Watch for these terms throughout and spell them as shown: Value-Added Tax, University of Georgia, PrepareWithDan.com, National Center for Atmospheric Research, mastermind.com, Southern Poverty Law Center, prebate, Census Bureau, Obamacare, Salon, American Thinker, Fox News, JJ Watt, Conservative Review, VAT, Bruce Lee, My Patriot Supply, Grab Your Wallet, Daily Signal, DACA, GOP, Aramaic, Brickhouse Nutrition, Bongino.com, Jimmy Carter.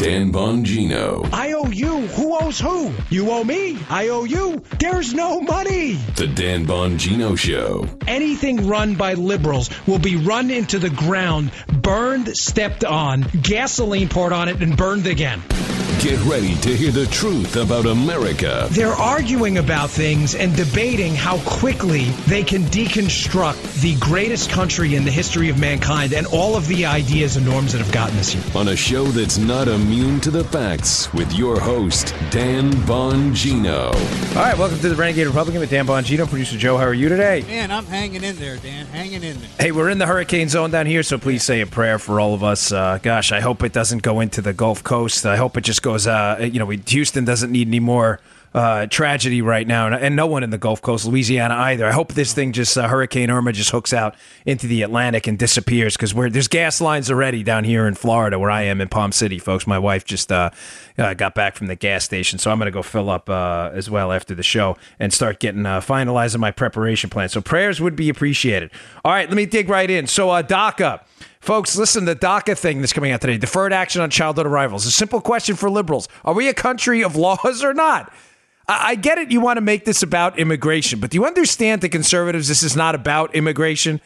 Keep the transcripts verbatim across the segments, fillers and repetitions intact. Dan Bongino. I owe you. Who owes who? You owe me. I owe you. There's no money. The Dan Bongino Show. Anything run by liberals will be run into the ground, burned, stepped on, gasoline poured on it, and burned again. Get ready to hear the truth about America. They're arguing about things and debating how quickly they can deconstruct the greatest country in the history of mankind and all of the ideas and norms that have gotten us here. On a show that's not immune to the facts with your host, Dan Bongino. All right, welcome to The Renegade Republican with Dan Bongino. Producer Joe, how are you today? Man, I'm hanging in there, Dan. Hanging in there. Hey, we're in the hurricane zone down here, so please say a prayer for all of us. Uh, gosh, I hope it doesn't go into the Gulf Coast. I hope it just goes... Uh, you know, we, Houston doesn't need any more uh, tragedy right now, and, and no one in the Gulf Coast, Louisiana either. I hope this thing just, uh, Hurricane Irma just hooks out into the Atlantic and disappears, because there's gas lines already down here in Florida where I am in Palm City, folks. My wife just uh, uh, got back from the gas station, so I'm going to go fill up uh, as well after the show and start getting uh, finalizing my preparation plan. So prayers would be appreciated. All right, let me dig right in. So uh, DACA. Folks, listen, the DACA thing that's coming out today, deferred action on childhood arrivals. A simple question for liberals. Are we a country of laws or not? I get it. You want to make this about immigration, but do you understand the conservatives? This is not about immigration.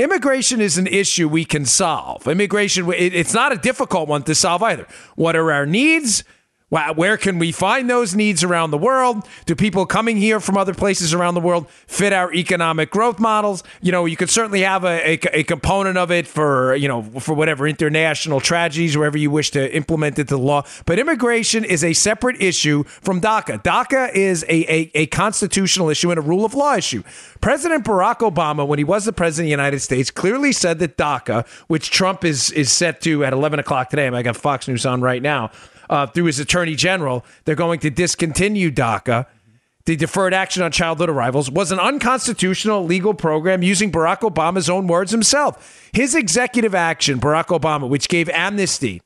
Immigration is an issue we can solve. Immigration, it's not a difficult one to solve either. What are our needs? Where can we find those needs around the world? Do people coming here from other places around the world fit our economic growth models? You know, you could certainly have a, a, a component of it for, you know, for whatever international tragedies, wherever you wish to implement it to the law. But immigration is a separate issue from DACA. DACA is a, a, a constitutional issue and a rule of law issue. President Barack Obama, when he was the president of the United States, clearly said that DACA, which Trump is, is set to at eleven o'clock today, I got Fox News on right now, Uh, through his attorney general, they're going to discontinue DACA. The deferred action on childhood arrivals was an unconstitutional legal program, using Barack Obama's own words himself. His executive action, Barack Obama, which gave amnesty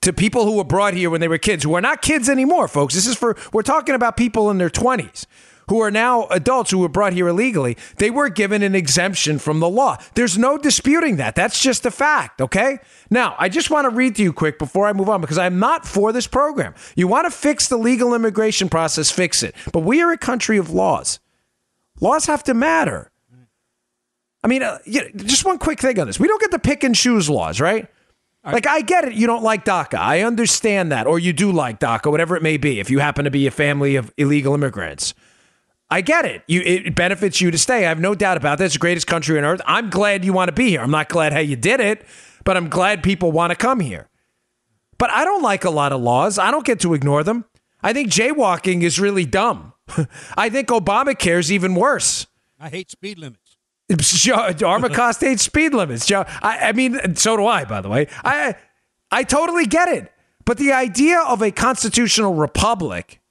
to people who were brought here when they were kids, who are not kids anymore, folks. This is for, we're talking about people in their twenties who are now adults who were brought here illegally. They were given an exemption from the law. There's no disputing that. That's just a fact, okay? Now, I just want to read to you quick before I move on, because I'm not for this program. You want to fix the legal immigration process, fix it. But we are a country of laws. Laws have to matter. I mean, uh, you know, just one quick thing on this. We don't get to pick and choose laws, right? Like, I get it. You don't like DACA. I understand that. Or you do like DACA, whatever it may be, if you happen to be a family of illegal immigrants. I get it. You, it benefits you to stay. I have no doubt about that. It's the greatest country on earth. I'm glad you want to be here. I'm not glad how you did it, but I'm glad people want to come here. But I don't like a lot of laws. I don't get to ignore them. I think jaywalking is really dumb. I think Obamacare is even worse. I hate speed limits. Armacost hates speed limits. Joe, I, I mean, so do I, by the way. I, I totally get it. But the idea of a constitutional republic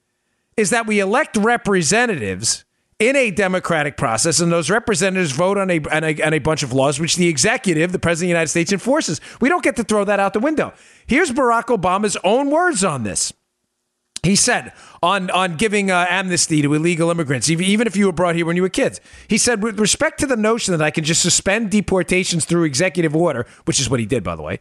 is that we elect representatives in a democratic process, and those representatives vote on a, on a on a bunch of laws, which the executive, the president of the United States, enforces. We don't get to throw that out the window. Here's Barack Obama's own words on this. He said on, on giving uh, amnesty to illegal immigrants, even if you were brought here when you were kids. He said, with respect to the notion that I can just suspend deportations through executive order, which is what he did, by the way,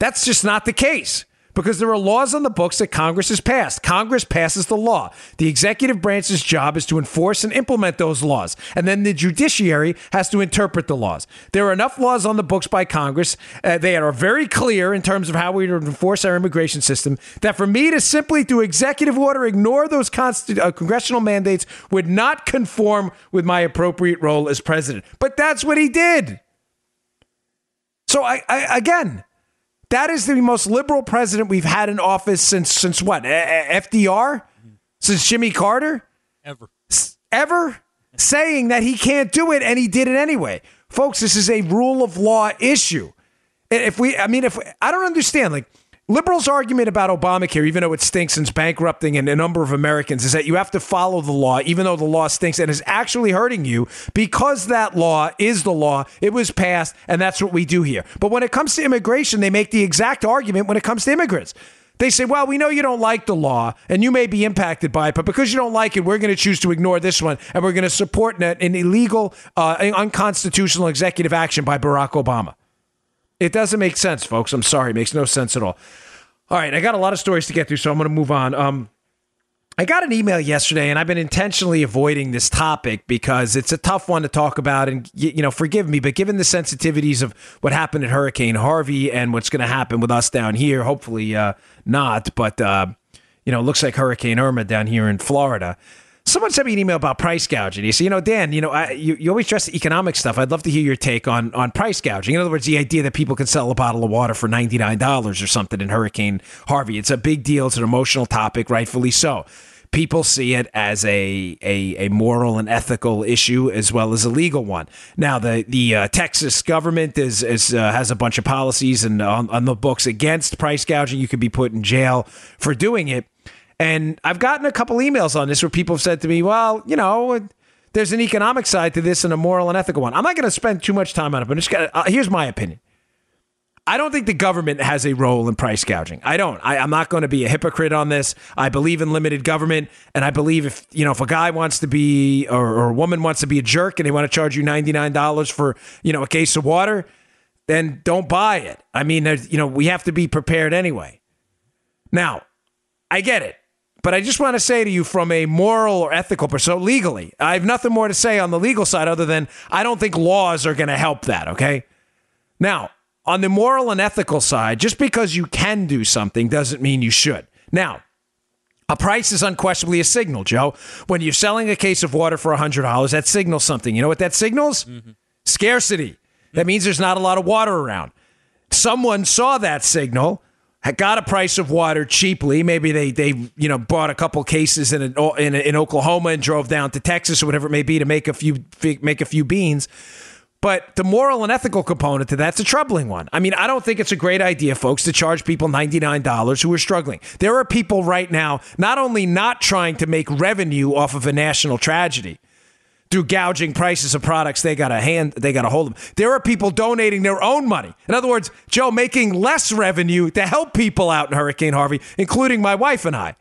that's just not the case. Because there are laws on the books that Congress has passed. Congress passes the law. The executive branch's job is to enforce and implement those laws. And then the judiciary has to interpret the laws. There are enough laws on the books by Congress. Uh, they are very clear in terms of how we enforce our immigration system, that for me to simply, through executive order, ignore those const- uh, congressional mandates would not conform with my appropriate role as president. But that's what he did. So, I, I again... that is the most liberal president we've had in office since since what? F D R? Since Jimmy Carter? Ever. Ever? Saying that he can't do it, and he did it anyway. Folks, this is a rule of law issue. If we, I mean, if we, I don't understand, like, liberals' argument about Obamacare, even though it stinks and it's bankrupting and a number of Americans, is that you have to follow the law, even though the law stinks and is actually hurting you, because that law is the law. It was passed, and that's what we do here. But when it comes to immigration, they make the exact argument when it comes to immigrants. They say, well, we know you don't like the law, and you may be impacted by it, but because you don't like it, we're going to choose to ignore this one, and we're going to support an illegal, uh, unconstitutional executive action by Barack Obama. It doesn't make sense, folks. I'm sorry. It makes no sense at all. All right, I got a lot of stories to get through, so I'm going to move on. Um, I got an email yesterday, and I've been intentionally avoiding this topic because it's a tough one to talk about, and you, you know, forgive me, but given the sensitivities of what happened at Hurricane Harvey and what's going to happen with us down here, hopefully uh, not, but uh, you know, it looks like Hurricane Irma down here in Florida. Someone sent me an email about price gouging. He said, you know, Dan, you know, I, you, you always address the economic stuff. I'd love to hear your take on, on price gouging. In other words, the idea that people can sell a bottle of water for ninety-nine dollars or something in Hurricane Harvey. It's a big deal. It's an emotional topic, rightfully so. People see it as a, a, a moral and ethical issue as well as a legal one. Now, the the uh, Texas government is is uh, has a bunch of policies and on, on the books against price gouging. You could be put in jail for doing it. And I've gotten a couple emails on this where people have said to me, well, you know, there's an economic side to this and a moral and ethical one. I'm not going to spend too much time on it, but I'm just gonna, uh, here's my opinion. I don't think the government has a role in price gouging. I don't. I, I'm not going to be a hypocrite on this. I believe in limited government, and I believe if you know if a guy wants to be or, or a woman wants to be a jerk and they want to charge you ninety-nine dollars for you know a case of water, then don't buy it. I mean, you know, we have to be prepared anyway. Now, I get it. But I just want to say to you from a moral or ethical perspective, so legally, I have nothing more to say on the legal side other than I don't think laws are going to help that, okay? Now, on the moral and ethical side, just because you can do something doesn't mean you should. Now, a price is unquestionably a signal, Joe. When you're selling a case of water for one hundred dollars, that signals something. You know what that signals? Mm-hmm. Scarcity. Mm-hmm. That means there's not a lot of water around. Someone saw that signal, got a price of water cheaply. Maybe they, they you know, bought a couple cases in, an, in in Oklahoma and drove down to Texas or whatever it may be to make a few make a few beans. But the moral and ethical component to that's a troubling one. I mean, I don't think it's a great idea, folks, to charge people ninety-nine dollars who are struggling. There are people right now not only not trying to make revenue off of a national tragedy through gouging prices of products they got a hand, they got a hold of. There are people donating their own money. In other words, Joe, making less revenue to help people out in Hurricane Harvey, including my wife and I,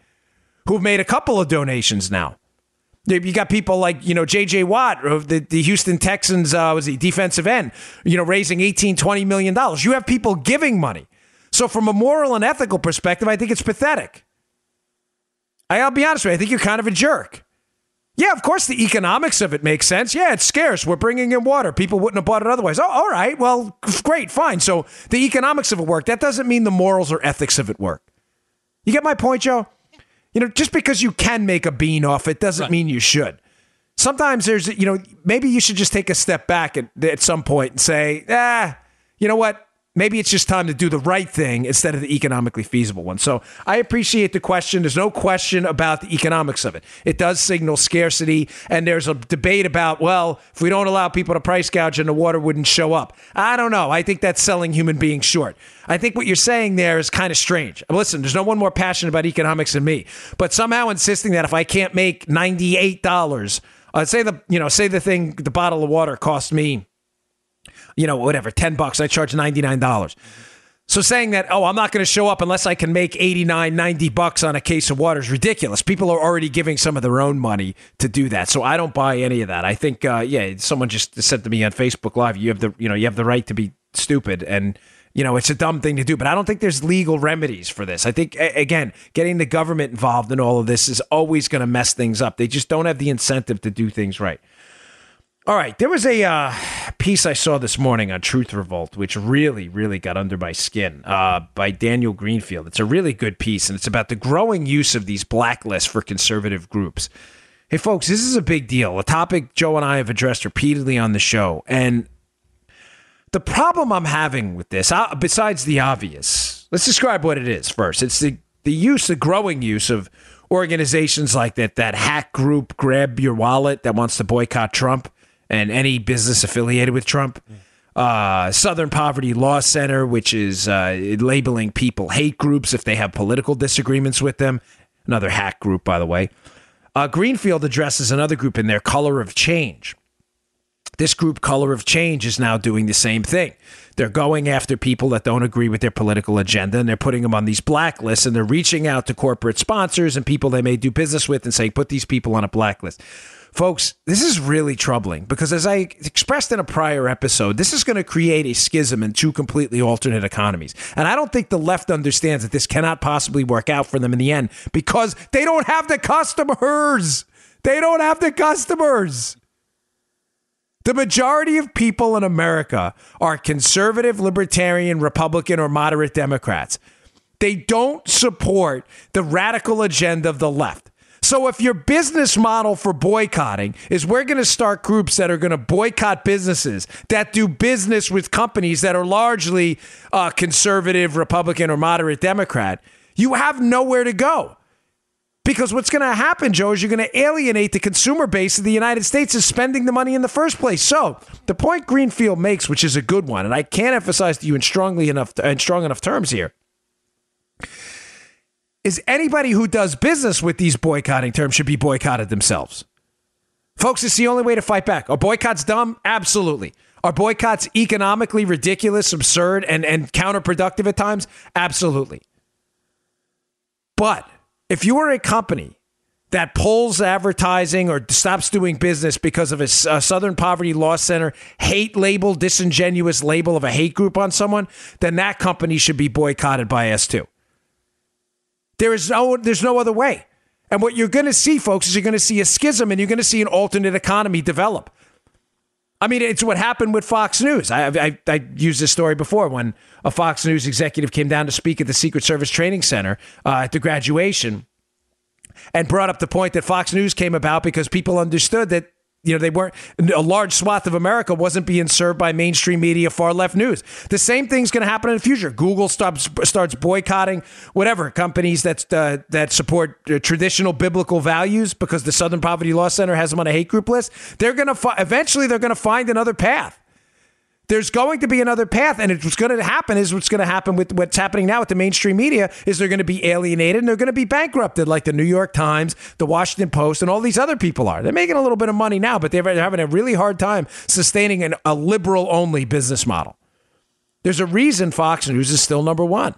who've made a couple of donations now. You got people like, you know, J J Watt, of the, the Houston Texans, uh, was he defensive end, you know, raising eighteen, twenty million dollars. You have people giving money. So from a moral and ethical perspective, I think it's pathetic. I'll be honest with you, I think you're kind of a jerk. Yeah, of course, the economics of it makes sense. Yeah, it's scarce. We're bringing in water. People wouldn't have bought it otherwise. Oh, all right. Well, great. Fine. So the economics of it work. That doesn't mean the morals or ethics of it work. You get my point, Joe? You know, just because you can make a bean off it doesn't right. mean you should. Sometimes there's, you know, maybe you should just take a step back at, at some point and say, ah, you know what? Maybe it's just time to do the right thing instead of the economically feasible one. So I appreciate the question. There's no question about the economics of it. It does signal scarcity. And there's a debate about, well, if we don't allow people to price gouge and the water wouldn't show up. I don't know. I think that's selling human beings short. I think what you're saying there is kind of strange. Listen, there's no one more passionate about economics than me. But somehow insisting that if I can't make ninety-eight dollars, uh, say the you know, say the thing, the bottle of water cost me, you know, whatever, ten bucks, I charge ninety-nine dollars. So saying that, oh, I'm not going to show up unless I can make eighty-nine, ninety bucks on a case of water is ridiculous. People are already giving some of their own money to do that. So I don't buy any of that. I think, uh, yeah, someone just said to me on Facebook Live, you have the, you know, you have the right to be stupid. And, you know, it's a dumb thing to do, but I don't think there's legal remedies for this. I think, again, getting the government involved in all of this is always going to mess things up. They just don't have the incentive to do things right. All right, there was a uh, piece I saw this morning on Truth Revolt, which really, really got under my skin, uh, by Daniel Greenfield. It's a really good piece, and it's about the growing use of these blacklists for conservative groups. Hey, folks, this is a big deal, a topic Joe and I have addressed repeatedly on the show. And the problem I'm having with this, uh, besides the obvious, let's describe what it is first. It's the, the use, the growing use of organizations like that, that hack group, Grab Your Wallet, that wants to boycott Trump and any business affiliated with Trump. Uh, Southern Poverty Law Center, which is uh, labeling people hate groups if they have political disagreements with them. Another hack group, by the way. Uh, Greenfield addresses another group in there, Color of Change. This group, Color of Change, is now doing the same thing. They're going after people that don't agree with their political agenda, and they're putting them on these blacklists, and they're reaching out to corporate sponsors and people they may do business with and saying, put these people on a blacklist. Folks, this is really troubling because, as I expressed in a prior episode, this is going to create a schism in two completely alternate economies. And I don't think the left understands that this cannot possibly work out for them in the end because they don't have the customers. They don't have the customers. The majority of people in America are conservative, libertarian, Republican, or moderate Democrats. They don't support the radical agenda of the left. So if your business model for boycotting is we're going to start groups that are going to boycott businesses that do business with companies that are largely uh, conservative, Republican, or moderate Democrat, you have nowhere to go. Because what's going to happen, Joe, is you're going to alienate the consumer base of the United States is spending the money in the first place. So the point Greenfield makes, which is a good one, and I can't emphasize to you in strongly enough in strong enough terms here, is anybody who does business with these boycotting terms should be boycotted themselves. Folks, it's the only way to fight back. Are boycotts dumb? Absolutely. Are boycotts economically ridiculous, absurd, and, and counterproductive at times? Absolutely. But if you are a company that pulls advertising or stops doing business because of a, a Southern Poverty Law Center hate label, disingenuous label of a hate group on someone, then that company should be boycotted by us too. There is no, there's no other way. And what you're going to see, folks, is you're going to see a schism and you're going to see an alternate economy develop. I mean, it's what happened with Fox News. I, I, I used this story before when a Fox News executive came down to speak at the Secret Service Training Center uh, at the graduation and brought up the point that Fox News came about because people understood that, you know, they weren't, a large swath of America wasn't being served by mainstream media, far left news. The same thing's going to happen in the future. Google stops, starts boycotting whatever companies that uh, that support traditional biblical values because the Southern Poverty Law Center has them on a hate group list. They're going to fi- eventually they're going to find another path. There's going to be another path, and it's what's going to happen is what's going to happen with what's happening now with the mainstream media is they're going to be alienated and they're going to be bankrupted like the New York Times, the Washington Post, and all these other people are. They're making a little bit of money now, but they're having a really hard time sustaining an, a liberal-only business model. There's a reason Fox News is still number one,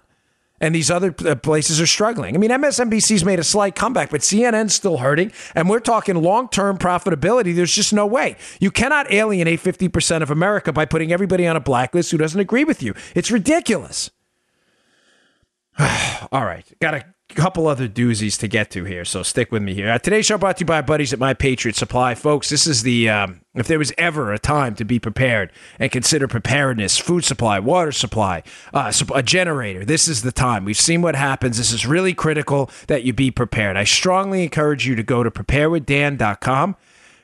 and these other places are struggling. I mean, M S N B C's made a slight comeback, but C N N's still hurting, and we're talking long-term profitability. There's just no way. You cannot alienate fifty percent of America by putting everybody on a blacklist who doesn't agree with you. It's ridiculous. All right, got a couple other doozies to get to here, so stick with me here. Uh, today's show brought to you by our buddies at My Patriot Supply. Folks, this is the, um, if there was ever a time to be prepared and consider preparedness, food supply, water supply, uh, a generator, this is the time. We've seen what happens. This is really critical that you be prepared. I strongly encourage you to go to prepare with dan dot com.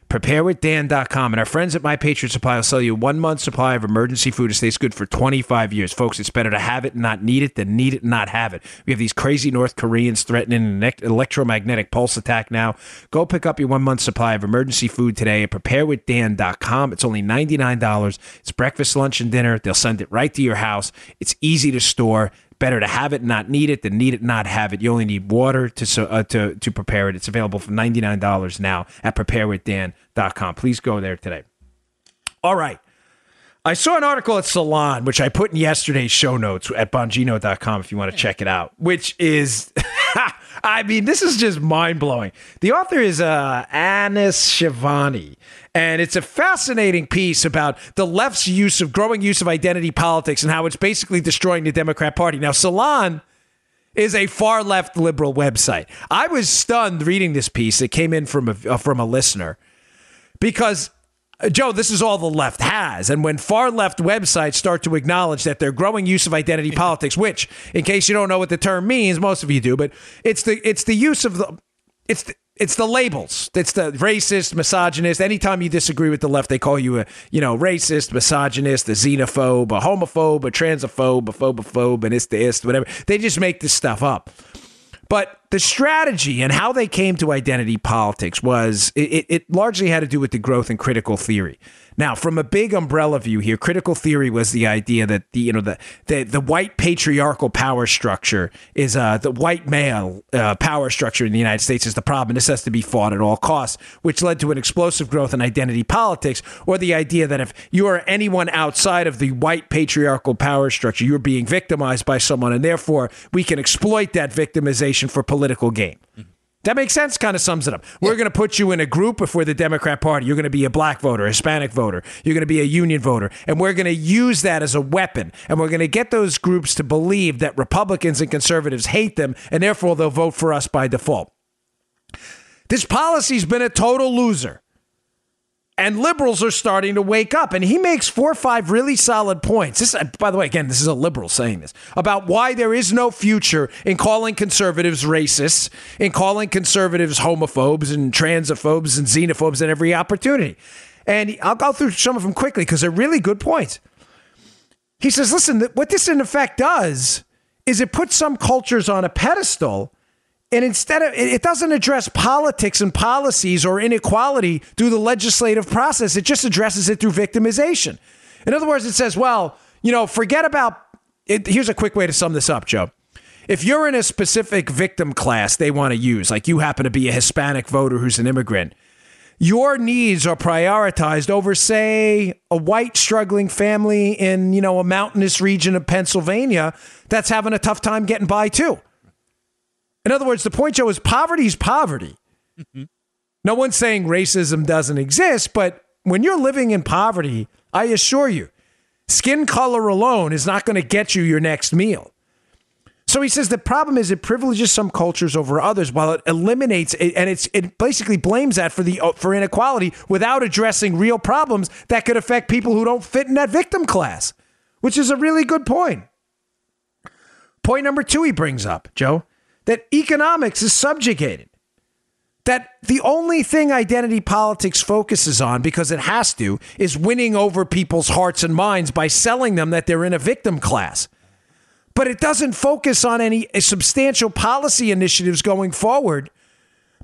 prepare with dan dot com. And our friends at My Patriot Supply will sell you one month's supply of emergency food. It stays good for twenty-five years. Folks, it's better to have it and not need it than need it and not have it. We have these crazy North Koreans threatening an electromagnetic pulse attack now. Go pick up your one month supply of emergency food today at prepare with dan dot com. It's only ninety-nine dollars. It's breakfast, lunch, and dinner. They'll send it right to your house. It's easy to store. Better to have it, not need it, than need it, not have it. You only need water to uh, to to prepare it. It's available for ninety-nine dollars now at prepare with dan dot com. Please go there today. All right. I saw an article at Salon, which I put in yesterday's show notes at bongino dot com if you want to check it out, which is, I mean, this is just mind-blowing. The author is uh, Anis Shivani, and it's a fascinating piece about the left's use of growing use of identity politics and how it's basically destroying the Democrat Party. Now, Salon is a far-left liberal website. I was stunned reading this piece that came in from a, uh, from a listener because, Joe, this is all the left has. And when far left websites start to acknowledge that their growing use of identity politics, which in case you don't know what the term means, most of you do, but it's the it's the use of the it's the, it's the labels. It's the racist, misogynist. Anytime you disagree with the left, they call you a, you know, racist, misogynist, a xenophobe, a homophobe, a transphobe, a phobophobe, an ist-ist, whatever. They just make this stuff up. But the strategy and how they came to identity politics was it, it largely had to do with the growth in critical theory. Now, from a big umbrella view here, critical theory was the idea that the you know the the, the white patriarchal power structure is uh, the white male uh, power structure in the United States is the problem. This has to be fought at all costs, which led to an explosive growth in identity politics, or the idea that if you are anyone outside of the white patriarchal power structure, you're being victimized by someone, and therefore we can exploit that victimization for political gain. Mm-hmm. That makes sense, kind of sums it up. We're yeah. going to put you in a group if we're the Democrat Party. You're going to be a black voter, a Hispanic voter. You're going to be a union voter. And we're going to use that as a weapon. And we're going to get those groups to believe that Republicans and conservatives hate them, and therefore they'll vote for us by default. This policy's been a total loser. And liberals are starting to wake up. And he makes four or five really solid points. This, by the way, again, this is a liberal saying this, about why there is no future in calling conservatives racists, in calling conservatives homophobes and transophobes and xenophobes at every opportunity. And I'll go through some of them quickly because they're really good points. He says, listen, what this in effect does is it puts some cultures on a pedestal. And instead of, it doesn't address politics and policies or inequality through the legislative process. It just addresses it through victimization. In other words, it says, well, you know, forget about it. Here's a quick way to sum this up, Joe. If you're in a specific victim class they want to use, like you happen to be a Hispanic voter who's an immigrant, your needs are prioritized over, say, a white struggling family in, you know, a mountainous region of Pennsylvania that's having a tough time getting by, too. In other words, the point, Joe, is poverty's poverty. Mm-hmm. No one's saying racism doesn't exist, but when you're living in poverty, I assure you, skin color alone is not going to get you your next meal. So he says the problem is it privileges some cultures over others while it eliminates, and it's, it basically blames that for, the, for inequality without addressing real problems that could affect people who don't fit in that victim class, which is a really good point. Point number two he brings up, Joe, that economics is subjugated, that the only thing identity politics focuses on, because it has to, is winning over people's hearts and minds by selling them that they're in a victim class. But it doesn't focus on any substantial policy initiatives going forward,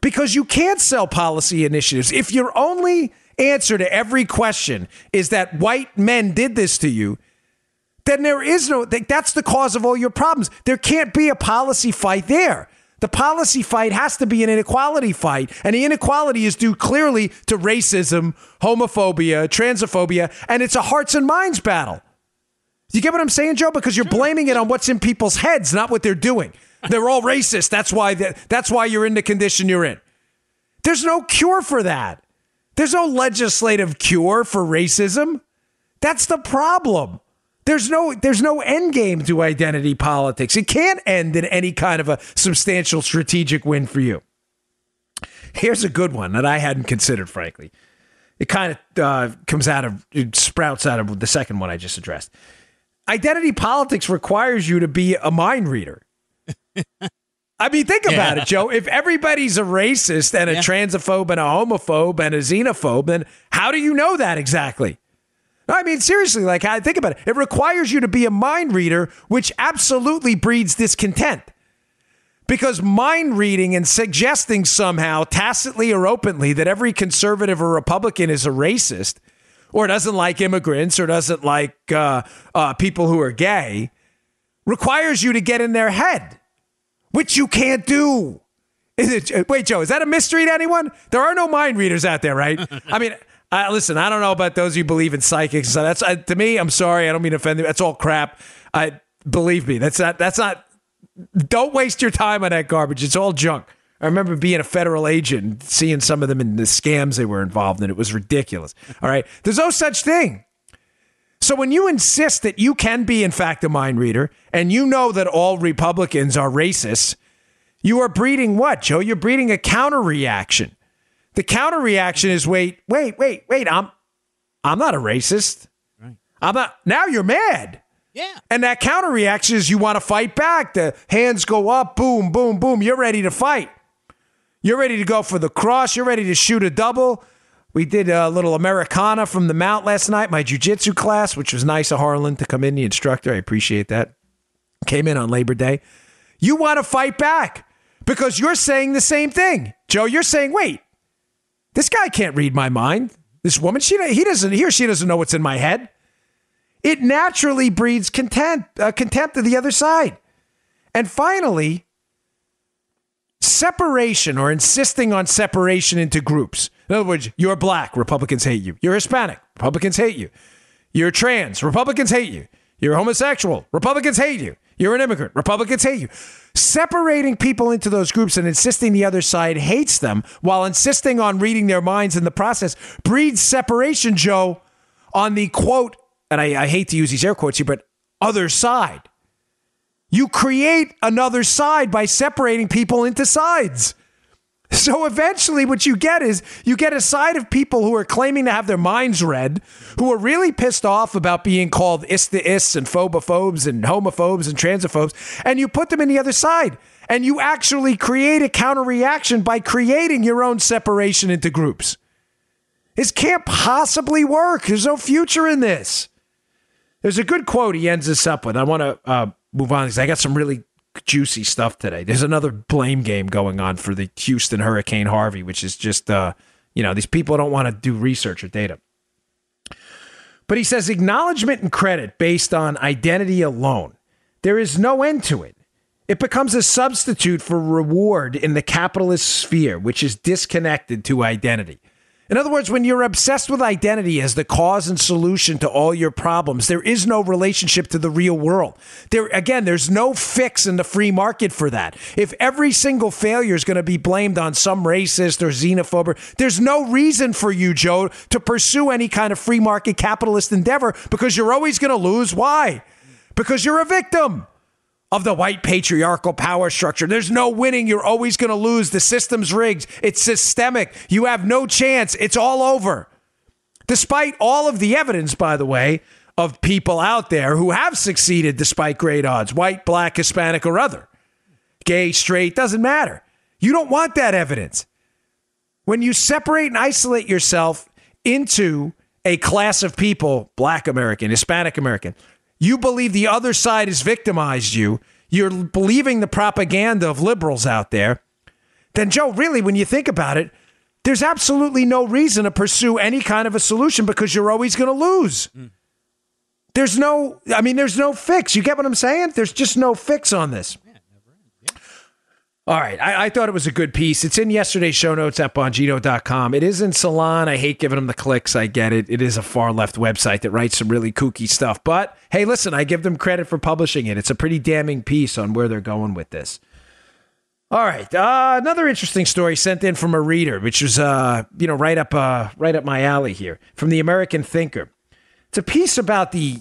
because you can't sell policy initiatives. If your only answer to every question is that white men did this to you, then there is no, that's the cause of all your problems. There can't be a policy fight there. The policy fight has to be an inequality fight. And the inequality is due clearly to racism, homophobia, transphobia, and it's a hearts and minds battle. You get what I'm saying, Joe? Because you're blaming it on what's in people's heads, not what they're doing. They're all racist. That's why, that's why you're in the condition you're in. There's no cure for that. There's no legislative cure for racism. That's the problem. There's no there's no end game to identity politics. It can't end in any kind of a substantial strategic win for you. Here's a good one that I hadn't considered, frankly. It kind of uh, comes out of, it sprouts out of the second one I just addressed. Identity politics requires you to be a mind reader. I mean, think yeah. about it, Joe. If everybody's a racist and a yeah. transphobe and a homophobe and a xenophobe, then how do you know that exactly? I mean, seriously, like, I think about it. It requires you to be a mind reader, which absolutely breeds discontent. Because mind reading and suggesting somehow, tacitly or openly, that every conservative or Republican is a racist, or doesn't like immigrants, or doesn't like uh, uh, people who are gay, requires you to get in their head, which you can't do. Is it, wait, Joe, is that a mystery to anyone? There are no mind readers out there, right? I mean... Uh, listen, I don't know about those who believe in psychics. So that's uh, to me. I'm sorry, I don't mean to offend you. That's all crap. I believe me. That's not. That's not. Don't waste your time on that garbage. It's all junk. I remember being a federal agent, seeing some of them in the scams they were involved in. It was ridiculous. All right, there's no such thing. So when you insist that you can be, in fact, a mind reader, and you know that all Republicans are racists, you are breeding what, Joe? You're breeding a counter reaction. The counter reaction is, wait, wait, wait, wait. I'm, I'm not a racist. Right. I'm not. Now you're mad. Yeah. And that counter reaction is you want to fight back. The hands go up. Boom, boom, boom. You're ready to fight. You're ready to go for the cross. You're ready to shoot a double. We did a little Americana from the Mount last night, my jiu-jitsu class, which was nice of Harlan to come in, the instructor. I appreciate that. Came in on Labor Day. You want to fight back because you're saying the same thing. Joe, you're saying, wait. This guy can't read my mind. This woman, she he doesn't, he or she doesn't know what's in my head. It naturally breeds contempt, uh, contempt of the other side. And finally, separation or insisting on separation into groups. In other words, you're black, Republicans hate you. You're Hispanic, Republicans hate you. You're trans, Republicans hate you. You're homosexual, Republicans hate you. You're an immigrant. Republicans hate you. Separating people into those groups and insisting the other side hates them while insisting on reading their minds in the process breeds separation, Joe, on the quote, and I, I hate to use these air quotes here, but other side. You create another side by separating people into sides. So eventually what you get is you get a side of people who are claiming to have their minds read, who are really pissed off about being called ist-to-ists and phobophobes and homophobes and transophobes, and you put them in the other side. And you actually create a counter-reaction by creating your own separation into groups. This can't possibly work. There's no future in this. There's a good quote he ends this up with. I want to uh, move on because I got some really juicy stuff today. There's another blame game going on for the Houston Hurricane Harvey, which is just, uh, you know, these people don't want to do research or data. But he says acknowledgement and credit based on identity alone. There is no end to it. It becomes a substitute for reward in the capitalist sphere, which is disconnected to identity. In other words, when you're obsessed with identity as the cause and solution to all your problems, there is no relationship to the real world. There, again, there's no fix in the free market for that. If every single failure is going to be blamed on some racist or xenophobe, there's no reason for you, Joe, to pursue any kind of free market capitalist endeavor because you're always going to lose. Why? Because you're a victim of the white patriarchal power structure. There's no winning. You're always going to lose. The system's rigged. It's systemic. You have no chance. It's all over. Despite all of the evidence, by the way, of people out there who have succeeded despite great odds, white, black, Hispanic, or other, gay, straight, doesn't matter. You don't want that evidence. When you separate and isolate yourself into a class of people, black American, Hispanic American, you believe the other side has victimized you, you're believing the propaganda of liberals out there, then, Joe, really, when you think about it, there's absolutely no reason to pursue any kind of a solution because you're always going to lose. Mm. There's no, I mean, there's no fix. You get what I'm saying? There's just no fix on this. Yeah, never ends. Yeah. All right. I, I thought it was a good piece. It's in yesterday's show notes at Bongino dot com. It is in Salon. I hate giving them the clicks. I get it. It is a far left website that writes some really kooky stuff, but hey, listen, I give them credit for publishing it. It's a pretty damning piece on where they're going with this. All right. Uh, another interesting story sent in from a reader, which was, uh, you know, right up uh, right up my alley here, from the American Thinker. It's a piece about the,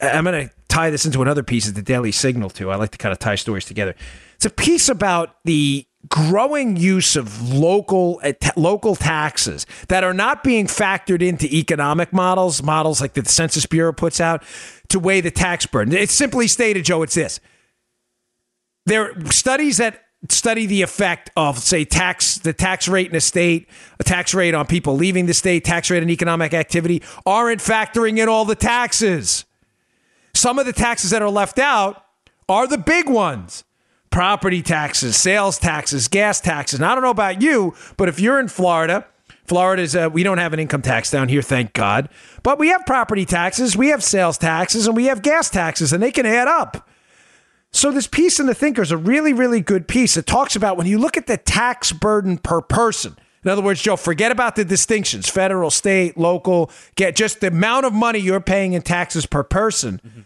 I'm going to tie this into another piece at the Daily Signal, too. I like to kind of tie stories together. It's a piece about the growing use of local uh, t- local taxes that are not being factored into economic models, models like the Census Bureau puts out, to weigh the tax burden. It's simply stated, Joe, it's this. There are studies that study the effect of, say, tax the tax rate in a state, a tax rate on people leaving the state, tax rate on economic activity, aren't factoring in all the taxes. Some of the taxes that are left out are the big ones. Property taxes, sales taxes, gas taxes. And I don't know about you, but if you're in Florida, Florida's uh, we don't have an income tax down here, thank God. But we have property taxes, we have sales taxes, and we have gas taxes, and they can add up. So this piece in The Thinker is a really, really good piece. It talks about when you look at the tax burden per person. In other words, Joe, forget about the distinctions, federal, state, local, get just the amount of money you're paying in taxes per person. Mm-hmm.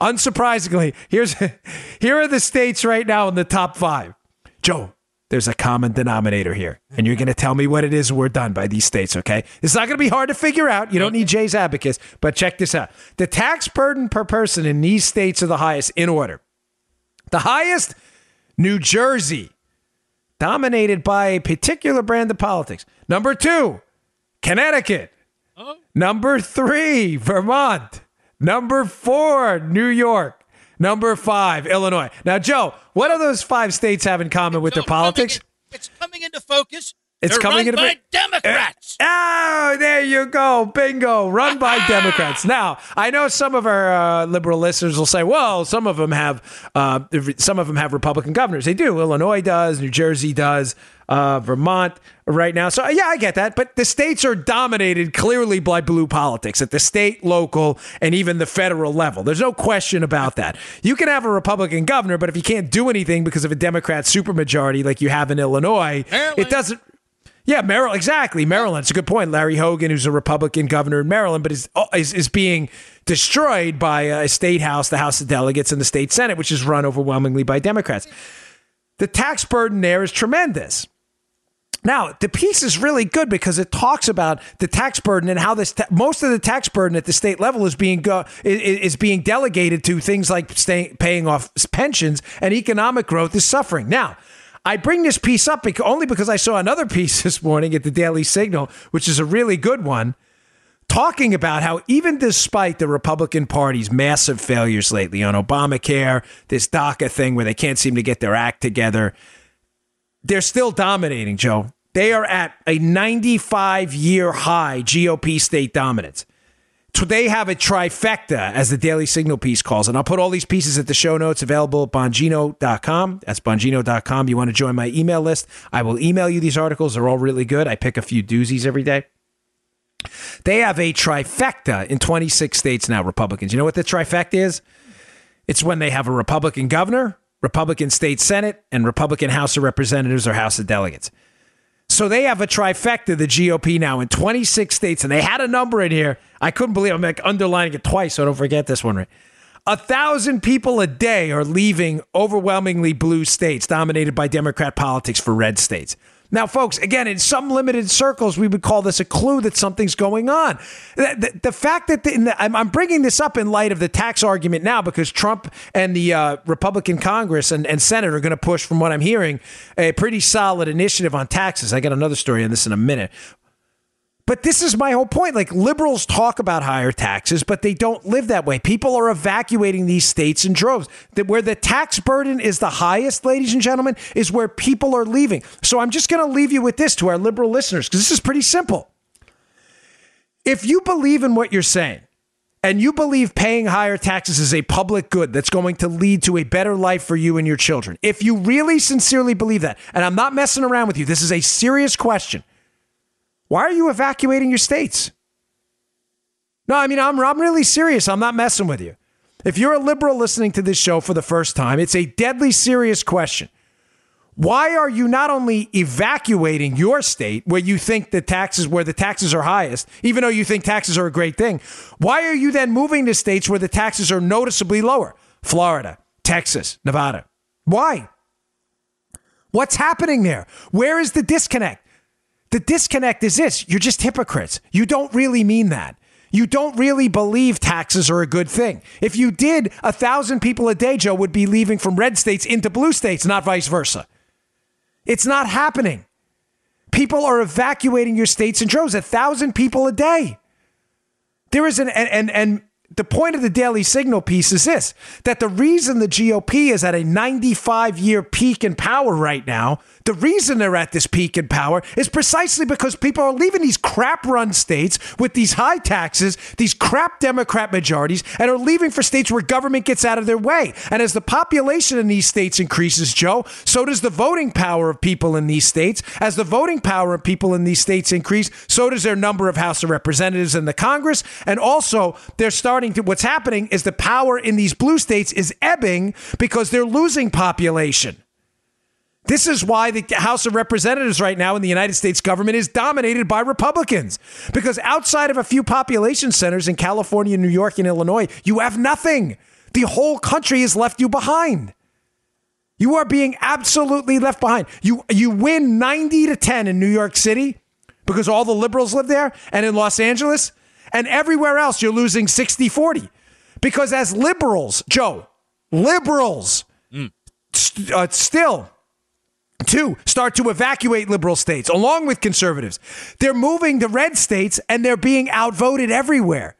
Unsurprisingly, here's here are the states right now in the top five. Joe, there's a common denominator here, and you're going to tell me what it is we're done by these states, okay? It's not going to be hard to figure out. You don't need Jay's abacus, but check this out. The tax burden per person in these states are the highest in order. The highest, New Jersey, dominated by a particular brand of politics. Number two, Connecticut. Oh. Number three, Vermont. Number four, New York. Number five, Illinois. Now, Joe, what do those five states have in common with so their politics? Coming in, it's coming into focus. It's They're coming run into by fo- Democrats. Oh, there you go. Bingo. Run by Democrats. Now, I know some of our uh, liberal listeners will say, well, some of them have uh, some of them have Republican governors. They do. Illinois does. New Jersey does. Uh, Vermont right now. So, yeah, I get that. But the states are dominated clearly by blue politics at the state, local, and even the federal level. There's no question about that. You can have a Republican governor, but if you can't do anything because of a Democrat supermajority like you have in Illinois, Maryland. It doesn't. Yeah, Maryland. Exactly. Maryland. It's a good point. Larry Hogan, who's a Republican governor in Maryland, but is is, is being destroyed by a state house, the House of Delegates, and the state Senate, which is run overwhelmingly by Democrats. The tax burden there is tremendous. Now, the piece is really good because it talks about the tax burden and how this ta- most of the tax burden at the state level is being go- is, is being delegated to things like stay- paying off pensions, and economic growth is suffering. Now, I bring this piece up because, only because I saw another piece this morning at the Daily Signal, which is a really good one, talking about how even despite the Republican Party's massive failures lately on Obamacare, this DACA thing where they can't seem to get their act together, they're still dominating, Joe. They are at a ninety-five year high G O P state dominance. So they have a trifecta, as the Daily Signal piece calls it. And I'll put all these pieces at the show notes available at Bongino dot com. That's Bongino dot com. You want to join my email list? I will email you these articles. They're all really good. I pick a few doozies every day. They have a trifecta in twenty-six states now, Republicans. You know what the trifecta is? It's when they have a Republican governor, Republican state Senate, and Republican House of Representatives or House of Delegates. So they have a trifecta, the G O P now, in twenty-six states, and they had a number in here. I couldn't believe it. I'm like underlining it twice, so don't forget this one, right? A thousand people a day are leaving overwhelmingly blue states dominated by Democrat politics for red states. Now, folks, again, in some limited circles, we would call this a clue that something's going on. The, the, the fact that the, the, I'm bringing this up in light of the tax argument now because Trump and the uh, Republican Congress and, and Senate are going to push, from what I'm hearing, a pretty solid initiative on taxes. I got another story on this in a minute. But this is my whole point. Like, liberals talk about higher taxes, but they don't live that way. People are evacuating these states in droves. That where the tax burden is the highest, ladies and gentlemen, is where people are leaving. So I'm just going to leave you with this to our liberal listeners, because this is pretty simple. If you believe in what you're saying, and you believe paying higher taxes is a public good that's going to lead to a better life for you and your children, if you really sincerely believe that, and I'm not messing around with you, this is a serious question. Why are you evacuating your states? No, I mean, I'm I'm really serious. I'm not messing with you. If you're a liberal listening to this show for the first time, it's a deadly serious question. Why are you not only evacuating your state where you think the taxes, where the taxes are highest, even though you think taxes are a great thing, why are you then moving to states where the taxes are noticeably lower? Florida, Texas, Nevada. Why? What's happening there? Where is the disconnect? The disconnect is this. You're just hypocrites. You don't really mean that. You don't really believe taxes are a good thing. If you did, a thousand people a day, Joe, would be leaving from red states into blue states, not vice versa. It's not happening. People are evacuating your states in droves, a thousand people a day. There is an, and, and, and the point of the Daily Signal piece is this, that the reason the G O P is at a ninety-five year peak in power right now, the reason they're at this peak in power is precisely because people are leaving these crap-run states with these high taxes, these crap Democrat majorities, and are leaving for states where government gets out of their way. And as the population in these states increases, Joe, so does the voting power of people in these states. As the voting power of people in these states increase, so does their number of House of Representatives in the Congress. And also, they're starting to, what's happening is the power in these blue states is ebbing because they're losing population. This is why the House of Representatives right now in the United States government is dominated by Republicans, because outside of a few population centers in California, New York, and Illinois, you have nothing. The whole country has left you behind. You are being absolutely left behind. You you win ninety to ten in New York City because all the liberals live there, and in Los Angeles. And everywhere else, you're losing sixty forty. Because as liberals, Joe, liberals mm. st- uh, still, too, start to evacuate liberal states, along with conservatives. They're moving to red states, and they're being outvoted everywhere.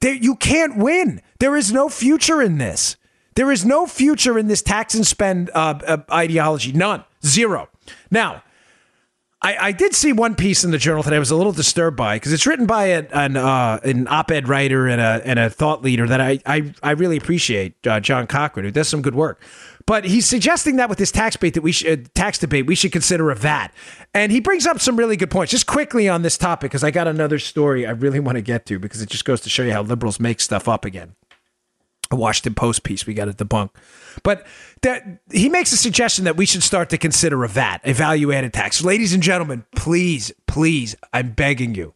They're, you can't win. There is no future in this. There is no future in this tax and spend uh, uh, ideology. None. Zero. Now, I, I did see one piece in the Journal today I was a little disturbed by, because it's written by a, an uh, an op-ed writer and a and a thought leader that I I, I really appreciate, uh, John Cochrane, who does some good work. But he's suggesting that with this tax debate that we should uh, tax debate we should consider a V A T, and he brings up some really good points. Just quickly on this topic, because I got another story I really want to get to, because it just goes to show you how liberals make stuff up again. a Washington Post piece we got to debunk. But that, he makes a suggestion that we should start to consider a V A T, a value-added tax. Ladies and gentlemen, please, please, I'm begging you.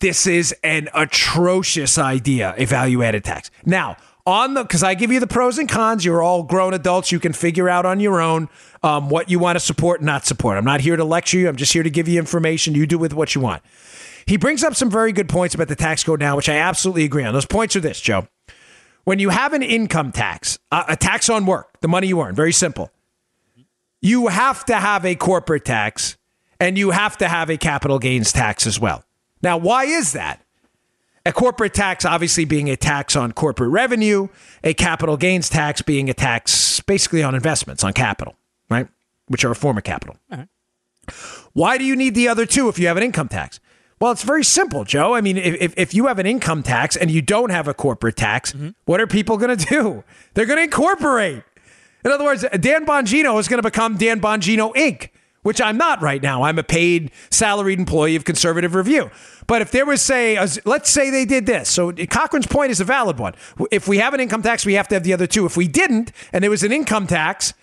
This is an atrocious idea, a value-added tax. Now, on the because I give you the pros and cons. You're all grown adults. You can figure out on your own um, what you want to support and not support. I'm not here to lecture you. I'm just here to give you information. You do with what you want. He brings up some very good points about the tax code now, which I absolutely agree on. Those points are this, Joe. When you have an income tax, uh, a tax on work, the money you earn, very simple. You have to have a corporate tax and you have to have a capital gains tax as well. Now, why is that? A corporate tax obviously being a tax on corporate revenue, a capital gains tax being a tax basically on investments, on capital, right? Which are a form of capital. All right. Why do you need the other two if you have an income tax? Well, it's very simple, Joe. I mean, if, if you have an income tax and you don't have a corporate tax, mm-hmm. what are people going to do? They're going to incorporate. In other words, Dan Bongino is going to become Dan Bongino Incorporated, which I'm not right now. I'm a paid salaried employee of Conservative Review. But if there was, say, a, let's say they did this. So Cochrane's point is a valid one. If we have an income tax, we have to have the other two. If we didn't, and there was an income tax,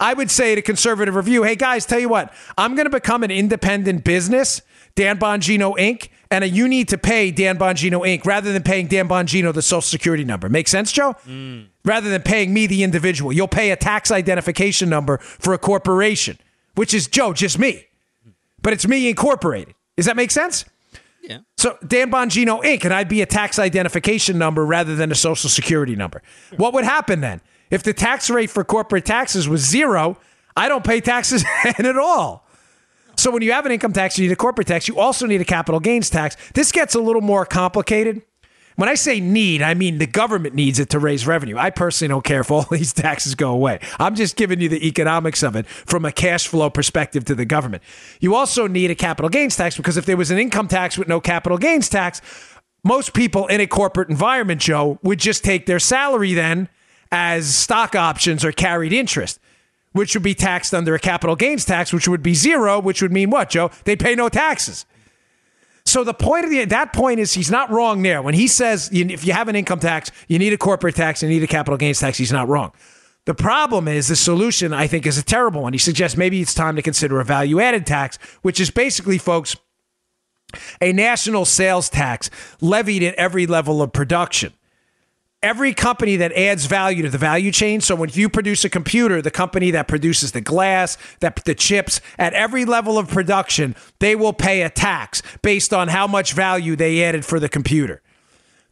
I would say to Conservative Review, hey, guys, tell you what, I'm going to become an independent business, Dan Bongino Incorporated, and a, you need to pay Dan Bongino Incorporated rather than paying Dan Bongino the Social Security number. Make sense, Joe? Mm. Rather than paying me, the individual. You'll pay a tax identification number for a corporation, which is, Joe, just me. But it's me incorporated. Does that make sense? Yeah. So Dan Bongino Incorporated, and I'd be a tax identification number rather than a Social Security number. Sure. What would happen then? If the tax rate for corporate taxes was zero, I don't pay taxes at all. So when you have an income tax, you need a corporate tax. You also need a capital gains tax. This gets a little more complicated. When I say need, I mean the government needs it to raise revenue. I personally don't care if all these taxes go away. I'm just giving you the economics of it from a cash flow perspective to the government. You also need a capital gains tax because if there was an income tax with no capital gains tax, most people in a corporate environment, Joe, would just take their salary then as stock options or carried interest, which would be taxed under a capital gains tax, which would be zero, which would mean what, Joe? They pay no taxes. So the point of the, that point is he's not wrong there. When he says if you have an income tax, you need a corporate tax, you need a capital gains tax, he's not wrong. The problem is the solution, I think, is a terrible one. He suggests maybe it's time to consider a value-added tax, which is basically, folks, a national sales tax levied at every level of production. Every company that adds value to the value chain. So when you produce a computer, the company that produces the glass, that the chips, at every level of production, they will pay a tax based on how much value they added for the computer.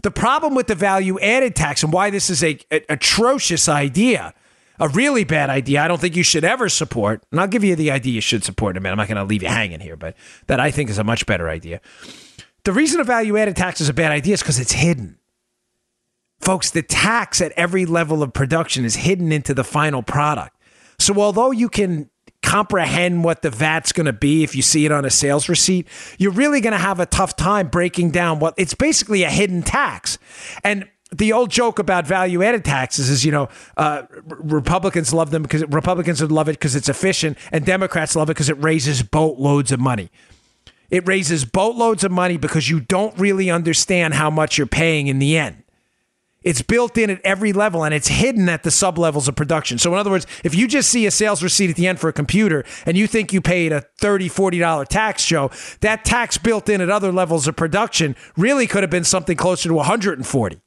The problem with the value added tax and why this is a, a atrocious idea, a really bad idea, I don't think you should ever support. And I'll give you the idea you should support in a minute. I'm not going to leave you hanging here, but that I think is a much better idea. The reason a value added tax is a bad idea is because it's hidden. Folks, the tax at every level of production is hidden into the final product. So although you can comprehend what the V A T's going to be if you see it on a sales receipt, you're really going to have a tough time breaking down what it's basically a hidden tax. And the old joke about value-added taxes is, you know, uh, Republicans love them because Republicans would love it because it's efficient, and Democrats love it because it raises boatloads of money. It raises boatloads of money because you don't really understand how much you're paying in the end. It's built in at every level, and it's hidden at the sub-levels of production. So in other words, if you just see a sales receipt at the end for a computer and you think you paid a thirty dollars, forty dollars tax, Joe, that tax built in at other levels of production really could have been something closer to one hundred forty dollars.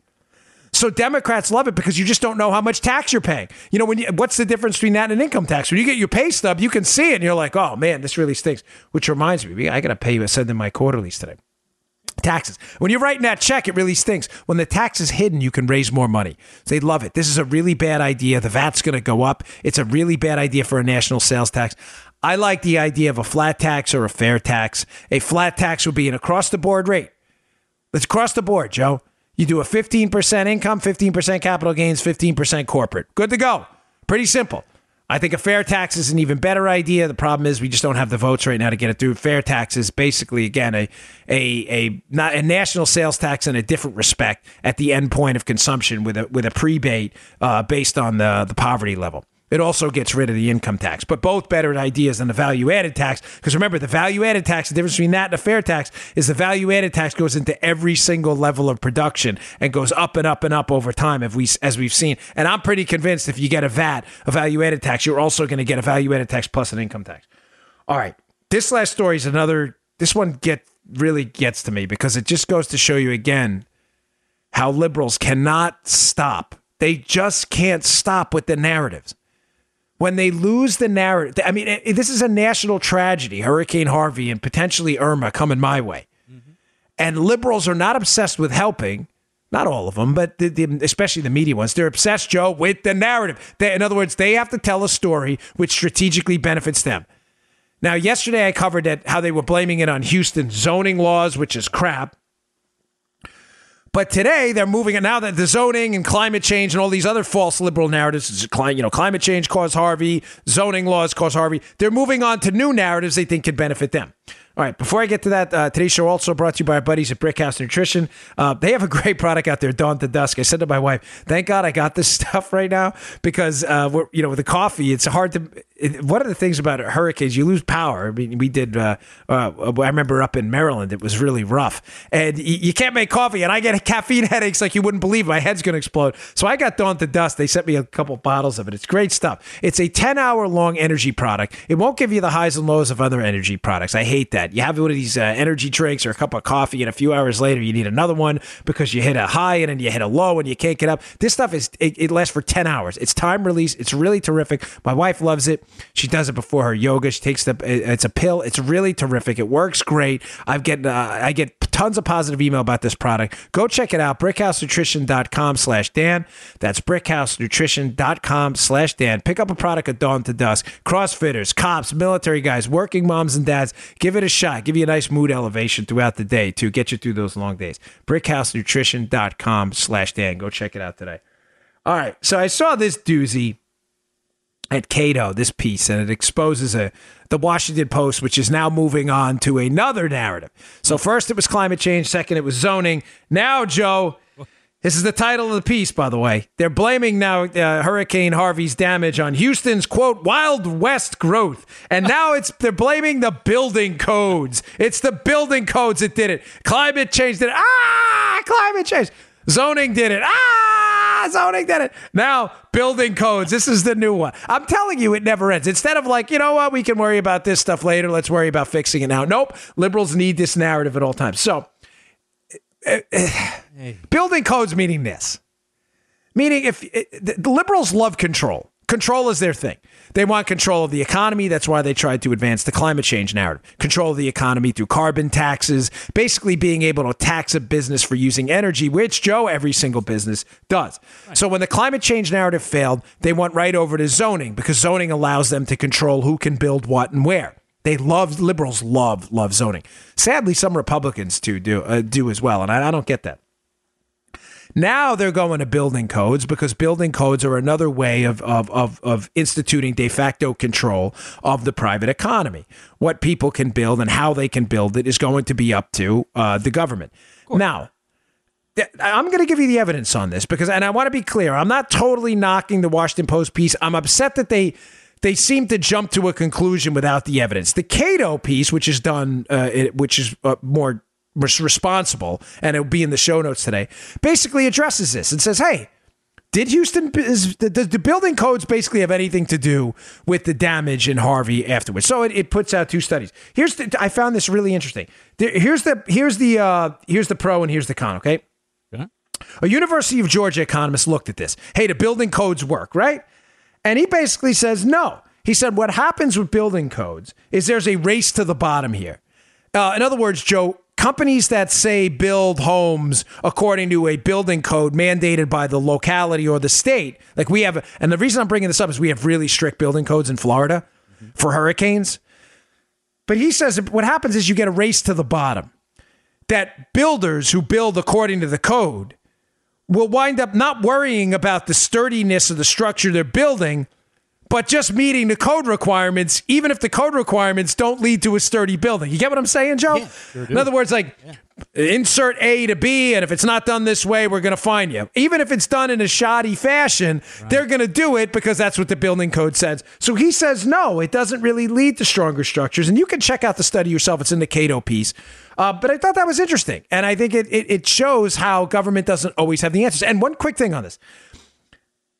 So Democrats love it because you just don't know how much tax you're paying. You know, when you, what's the difference between that and an income tax? When you get your pay stub, you can see it, and you're like, oh, man, this really stinks, which reminds me, I got to pay you a cent in my quarterlies today. Taxes. When you're writing that check, it really stinks. When the tax is hidden, you can raise more money. They love it. This is a really bad idea. The V A T's going to go up. It's a really bad idea for a national sales tax. I like the idea of a flat tax or a fair tax. A flat tax would be an across-the-board rate. Let's cross the board, Joe. You do a fifteen percent income, fifteen percent capital gains, fifteen percent corporate. Good to go. Pretty simple. I think a fair tax is an even better idea. The problem is we just don't have the votes right now to get it through. Fair tax is basically, again, a a a not a national sales tax in a different respect at the end point of consumption with a with a prebate uh, based on the the poverty level. It also gets rid of the income tax, but both better ideas than the value-added tax. Because remember, the value-added tax, the difference between that and the fair tax is the value-added tax goes into every single level of production and goes up and up and up over time, if we, as we've seen. And I'm pretty convinced if you get a V A T, a value-added tax, you're also going to get a value-added tax plus an income tax. All right. This last story is another, this one get really gets to me because it just goes to show you again how liberals cannot stop. They just can't stop with the narratives. When they lose the narrative, I mean, it, this is a national tragedy, Hurricane Harvey and potentially Irma coming my way. Mm-hmm. And liberals are not obsessed with helping, not all of them, but the, the, especially the media ones. They're obsessed, Joe, with the narrative. They, in other words, they have to tell a story which strategically benefits them. Now, yesterday I covered that how they were blaming it on Houston zoning laws, which is crap. But today they're moving it now that the zoning and climate change and all these other false liberal narratives, you know, climate change caused Harvey, zoning laws caused Harvey. They're moving on to new narratives they think could benefit them. All right. Before I get to that, uh, today's show also brought to you by our buddies at Brickhouse Nutrition. Uh, they have a great product out there, Dawn to Dusk. I said to my wife, "Thank God I got this stuff right now because uh, we're, you know, with the coffee, it's hard to." It, one of the things about hurricanes, you lose power. I mean, we did. Uh, uh, I remember up in Maryland, it was really rough, and you, you can't make coffee. And I get caffeine headaches like you wouldn't believe. My head's going to explode. So I got Dawn to Dusk. They sent me a couple bottles of it. It's great stuff. It's a ten-hour long energy product. It won't give you the highs and lows of other energy products. I hate that. You have one of these uh, energy drinks or a cup of coffee, and a few hours later, you need another one because you hit a high and then you hit a low and you can't get up. This stuff is it, it lasts for ten hours. It's time release. It's really terrific. My wife loves it. She does it before her yoga. She takes the. It's a pill. It's really terrific. It works great. I've get uh, I get tons of positive email about this product. Go check it out. Brickhouse Nutrition dot com slash Dan. That's Brickhouse Nutrition dot com slash Dan. Pick up a product at Dawn to Dusk. Crossfitters, cops, military guys, working moms and dads. Give it a shot. Give you a nice mood elevation throughout the day to get you through those long days. Brickhouse Nutrition dot com slash Dan. Go check it out today. All right. So I saw this doozy at Cato, this piece, and it exposes a the Washington Post, which is now moving on to another narrative. So first it was climate change, second it was zoning. Now, Joe, this is the title of the piece, by the way. They're blaming now uh, Hurricane Harvey's damage on Houston's, quote, Wild West growth. And now it's they're blaming the building codes. It's the building codes that did it. Climate change did it. Ah, climate change. Zoning did it. Ah, zoning did it. Now, building codes. This is the new one. I'm telling you, it never ends. Instead of like, you know what, we can worry about this stuff later. Let's worry about fixing it now. Nope. Liberals need this narrative at all times. So uh, uh, building codes meaning this. Meaning if uh, the, the liberals love control. Control is their thing. They want control of the economy. That's why they tried to advance the climate change narrative. Control of the economy through carbon taxes, basically being able to tax a business for using energy, which, Joe, every single business does. Right. So when the climate change narrative failed, they went right over to zoning because zoning allows them to control who can build what and where. They love, liberals love, love zoning. Sadly, some Republicans, too, do, uh, do as well, and I, I don't get that. Now they're going to building codes because building codes are another way of, of of of instituting de facto control of the private economy. What people can build and how they can build it is going to be up to uh, the government. Now, I'm going to give you the evidence on this because, and I want to be clear, I'm not totally knocking the Washington Post piece. I'm upset that they they seem to jump to a conclusion without the evidence. The Cato piece, which is done, uh, it, which is uh, more responsible, and it'll be in the show notes today, basically addresses this and says, hey, did Houston, does the building codes basically have anything to do with the damage in Harvey afterwards? So it, it puts out two studies. Here's the, I found this really interesting. Here's the, here's the, uh, here's the pro and here's the con. Okay. Yeah. A University of Georgia economist looked at this. Hey, the building codes work, right? And he basically says, no, he said, what happens with building codes is there's a race to the bottom here. Uh, in other words, Joe, companies that say build homes according to a building code mandated by the locality or the state, like we have, and the reason I'm bringing this up is we have really strict building codes in Florida mm-hmm. for hurricanes. But he says what happens is you get a race to the bottom, that builders who build according to the code will wind up not worrying about the sturdiness of the structure they're building but just meeting the code requirements, even if the code requirements don't lead to a sturdy building. You get what I'm saying, Joe? Yeah, sure do. In other words, like yeah. insert A to B, and if it's not done this way, we're going to fine you. Even if it's done in a shoddy fashion, right. they're going to do it because that's what the building code says. So he says, no, it doesn't really lead to stronger structures. And you can check out the study yourself. It's in the Cato piece. Uh, but I thought that was interesting. And I think it, it it shows how government doesn't always have the answers. And one quick thing on this.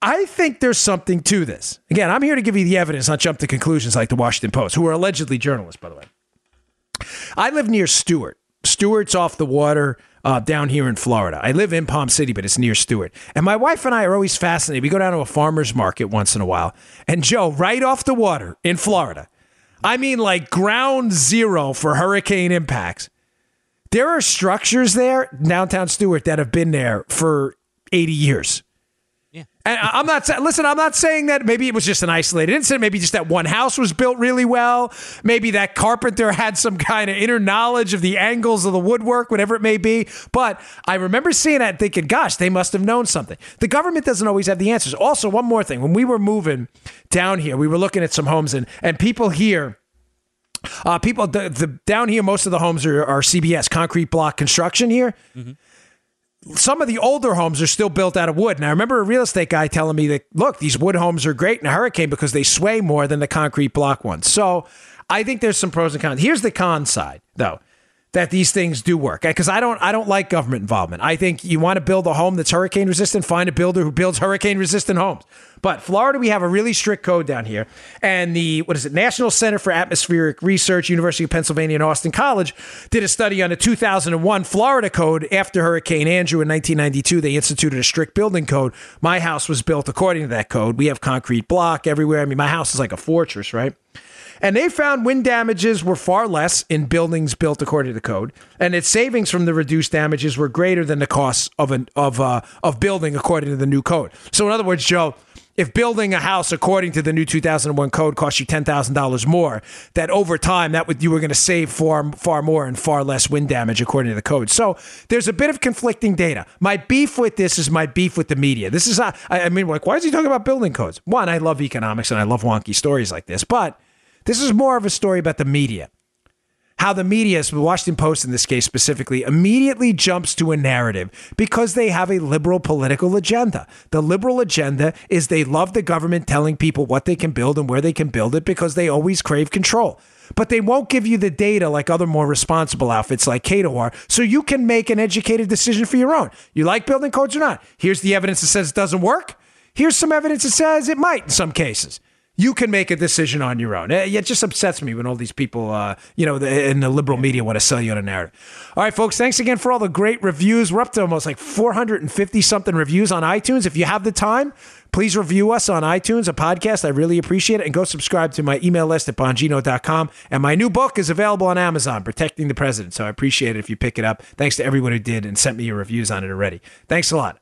I think there's something to this. Again, I'm here to give you the evidence, not jump to conclusions like the Washington Post, who are allegedly journalists, by the way. I live near Stewart. Stewart's off the water uh, down here in Florida. I live in Palm City, but it's near Stewart. And my wife and I are always fascinated. We go down to a farmer's market once in a while. And Joe, right off the water in Florida, I mean like ground zero for hurricane impacts. There are structures there, downtown Stewart, that have been there for eighty years. Yeah. And I'm not saying, listen, I'm not saying that maybe it was just an isolated incident. Maybe just that one house was built really well. Maybe that carpenter had some kind of inner knowledge of the angles of the woodwork, whatever it may be. But I remember seeing that and thinking, gosh, they must have known something. The government doesn't always have the answers. Also, one more thing. When we were moving down here, we were looking at some homes and, and people here, uh, people the, the down here, most of the homes are, are C B S, concrete block construction here. Mm-hmm. Some of the older homes are still built out of wood. And I remember a real estate guy telling me that, look, these wood homes are great in a hurricane because they sway more than the concrete block ones. So I think there's some pros and cons. Here's the con side, though, that these things do work. Because I don't I don't like government involvement. I think you want to build a home that's hurricane resistant, find a builder who builds hurricane resistant homes. But Florida, we have a really strict code down here. And the, what is it, National Center for Atmospheric Research, University of Pennsylvania and Austin College, did a study on the two thousand one Florida code after Hurricane Andrew in nineteen ninety-two. They instituted a strict building code. My house was built according to that code. We have concrete block everywhere. I mean, my house is like a fortress, right? And they found wind damages were far less in buildings built according to the code, and its savings from the reduced damages were greater than the costs of an of uh, of building according to the new code. So in other words, Joe, if building a house according to the new two thousand one code cost you ten thousand dollars more, that over time that would you were going to save far far more and far less wind damage according to the code. So there's a bit of conflicting data. My beef with this is my beef with the media. This is not, I mean, like, why is he talking about building codes? One, I love economics and I love wonky stories like this, but this is more of a story about the media, how the media, the Washington Post in this case specifically, immediately jumps to a narrative because they have a liberal political agenda. The liberal agenda is they love the government telling people what they can build and where they can build it because they always crave control. But they won't give you the data like other more responsible outfits like Cato are, so you can make an educated decision for your own. You like building codes or not? Here's the evidence that says it doesn't work. Here's some evidence that says it might in some cases. You can make a decision on your own. It just upsets me when all these people, uh, you know, in the liberal media want to sell you on a narrative. All right, folks, thanks again for all the great reviews. We're up to almost like four hundred fifty-something reviews on iTunes. If you have the time, please review us on iTunes, a podcast. I really appreciate it. And go subscribe to my email list at Bongino dot com. And my new book is available on Amazon, Protecting the President. So I appreciate it if you pick it up. Thanks to everyone who did and sent me your reviews on it already. Thanks a lot.